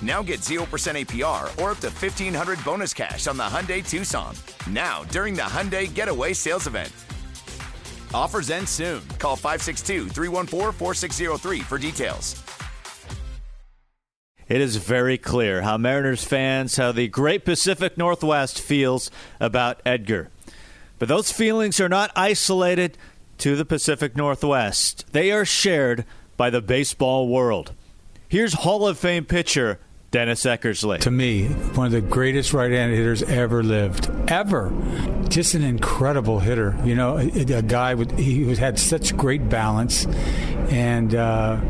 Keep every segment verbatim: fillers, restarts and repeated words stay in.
Now get zero percent A P R or up to fifteen hundred dollars bonus cash on the Hyundai Tucson. Now, during the Hyundai Getaway Sales Event. Offers end soon. Call five six two, three one four, four six zero three for details. It is very clear how Mariners fans, how the great Pacific Northwest feels about Edgar. But those feelings are not isolated to the Pacific Northwest. They are shared by the baseball world. Here's Hall of Fame pitcher Dennis Eckersley. To me, one of the greatest right-handed hitters ever lived. Ever. Just an incredible hitter. You know, a, a guy with he had such great balance. And... Uh,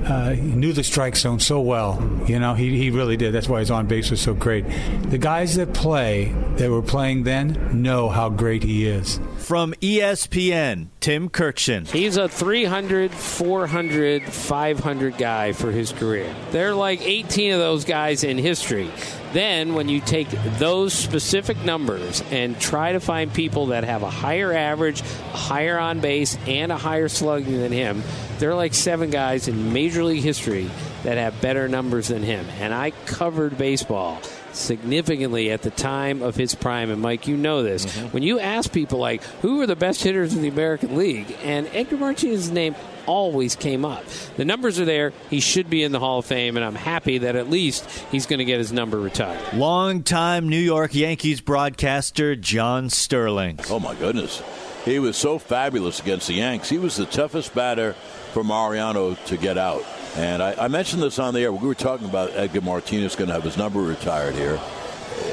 Uh, he knew the strike zone so well. You know, he, he really did. That's why his on-base was so great. The guys that play, that were playing then, know how great he is. From E S P N, Tim Kurkjian. He's a three hundred, four hundred, five hundred guy for his career. There are like eighteen of those guys in history. Then when you take those specific numbers and try to find people that have a higher average, higher on base, and a higher slugging than him, there are like seven guys in Major League history that have better numbers than him. And I covered baseball significantly at the time of his prime. And, Mike, you know this. Mm-hmm. When you ask people, like, who are the best hitters in the American League? And Edgar Martinez's name always came up. The numbers are there. He should be in the Hall of Fame, and I'm happy that at least he's going to get his number retired. Longtime New York Yankees broadcaster John Sterling. Oh, my goodness. He was so fabulous against the Yanks. He was the toughest batter for Mariano to get out. And I, I mentioned this on the air. We were talking about Edgar Martinez going to have his number retired here.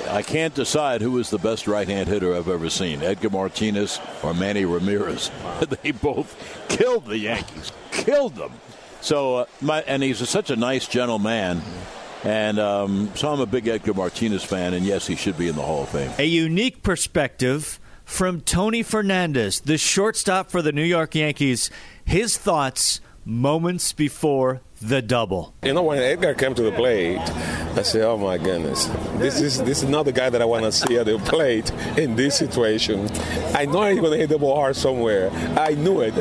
I can't decide who is the best right-hand hitter I've ever seen, Edgar Martinez or Manny Ramirez. They both killed the Yankees, killed them. So, uh, my, and he's a, such a nice, gentle man. And um, so I'm a big Edgar Martinez fan, and yes, he should be in the Hall of Fame. A unique perspective from Tony Fernandez, the shortstop for the New York Yankees. His thoughts moments before the double. You know, when Edgar came to the plate, I said, oh my goodness, this is this is not the guy that I want to see at the plate in this situation. I know he's going to hit the ball hard somewhere. I knew it.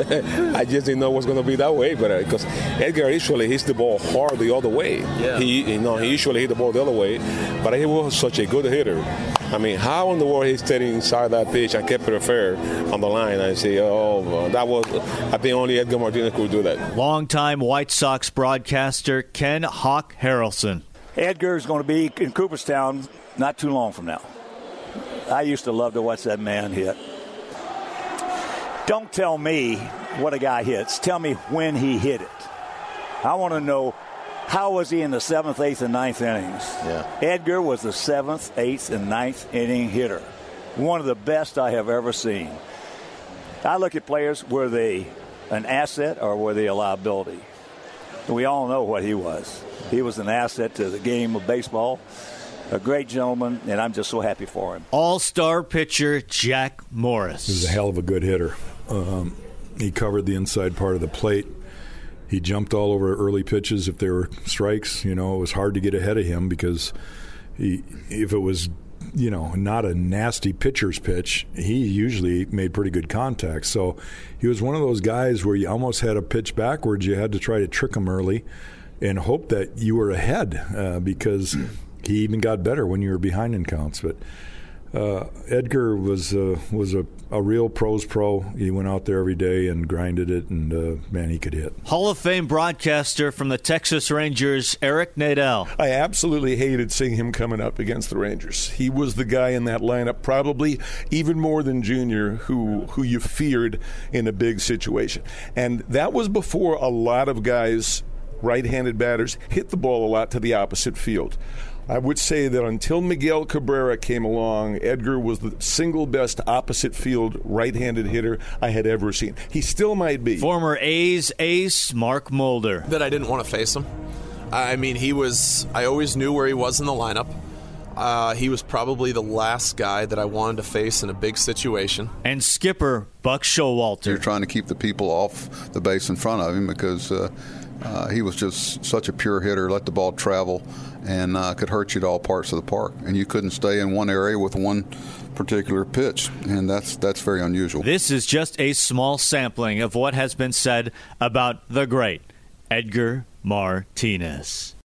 I just didn't know it was going to be that way, but because Edgar usually hits the ball hard the other way. Yeah. He, you know, he usually hit the ball the other way, but he was such a good hitter. I mean, how in the world he stayed inside that pitch and kept it fair on the line? I say, oh, that was, I think only Edgar Martinez could do that. Longtime White Sox broadcaster Ken Hawk Harrelson. Edgar is going to be in Cooperstown not too long from now. I used to love to watch that man hit. Don't tell me what a guy hits. Tell me when he hit it. I want to know. How was he in the seventh, eighth, and ninth innings? Yeah. Edgar was the seventh, eighth, and ninth inning hitter. One of the best I have ever seen. I look at players, were they an asset or were they a liability? We all know what he was. He was an asset to the game of baseball. A great gentleman, and I'm just so happy for him. All-star pitcher Jack Morris. He was a hell of a good hitter. Um, he covered the inside part of the plate. He jumped all over early pitches if they were strikes. You know, it was hard to get ahead of him because he, if it was, you know, not a nasty pitcher's pitch, he usually made pretty good contact. So he was one of those guys where you almost had a pitch backwards. You had to try to trick him early and hope that you were ahead uh, because he even got better when you were behind in counts. But uh, Edgar was uh, was a A real pro's pro. He went out there every day and grinded it, and, uh, man, he could hit. Hall of Fame broadcaster from the Texas Rangers, Eric Nadel. I absolutely hated seeing him coming up against the Rangers. He was the guy in that lineup, probably even more than Junior, who, who you feared in a big situation. And that was before a lot of guys right-handed batters hit the ball a lot to the opposite field. I would say that until Miguel Cabrera came along, Edgar was the single best opposite field right-handed hitter I had ever seen. He still might be. Former A's ace, Mark Mulder. That I didn't want to face him. I mean, he was, I always knew where he was in the lineup. Uh, he was probably the last guy that I wanted to face in a big situation. And skipper Buck Showalter. You're trying to keep the people off the base in front of him because uh, uh, he was just such a pure hitter, let the ball travel, and uh, could hurt you to all parts of the park. And you couldn't stay in one area with one particular pitch, and that's that's very unusual. This is just a small sampling of what has been said about the great Edgar Martinez.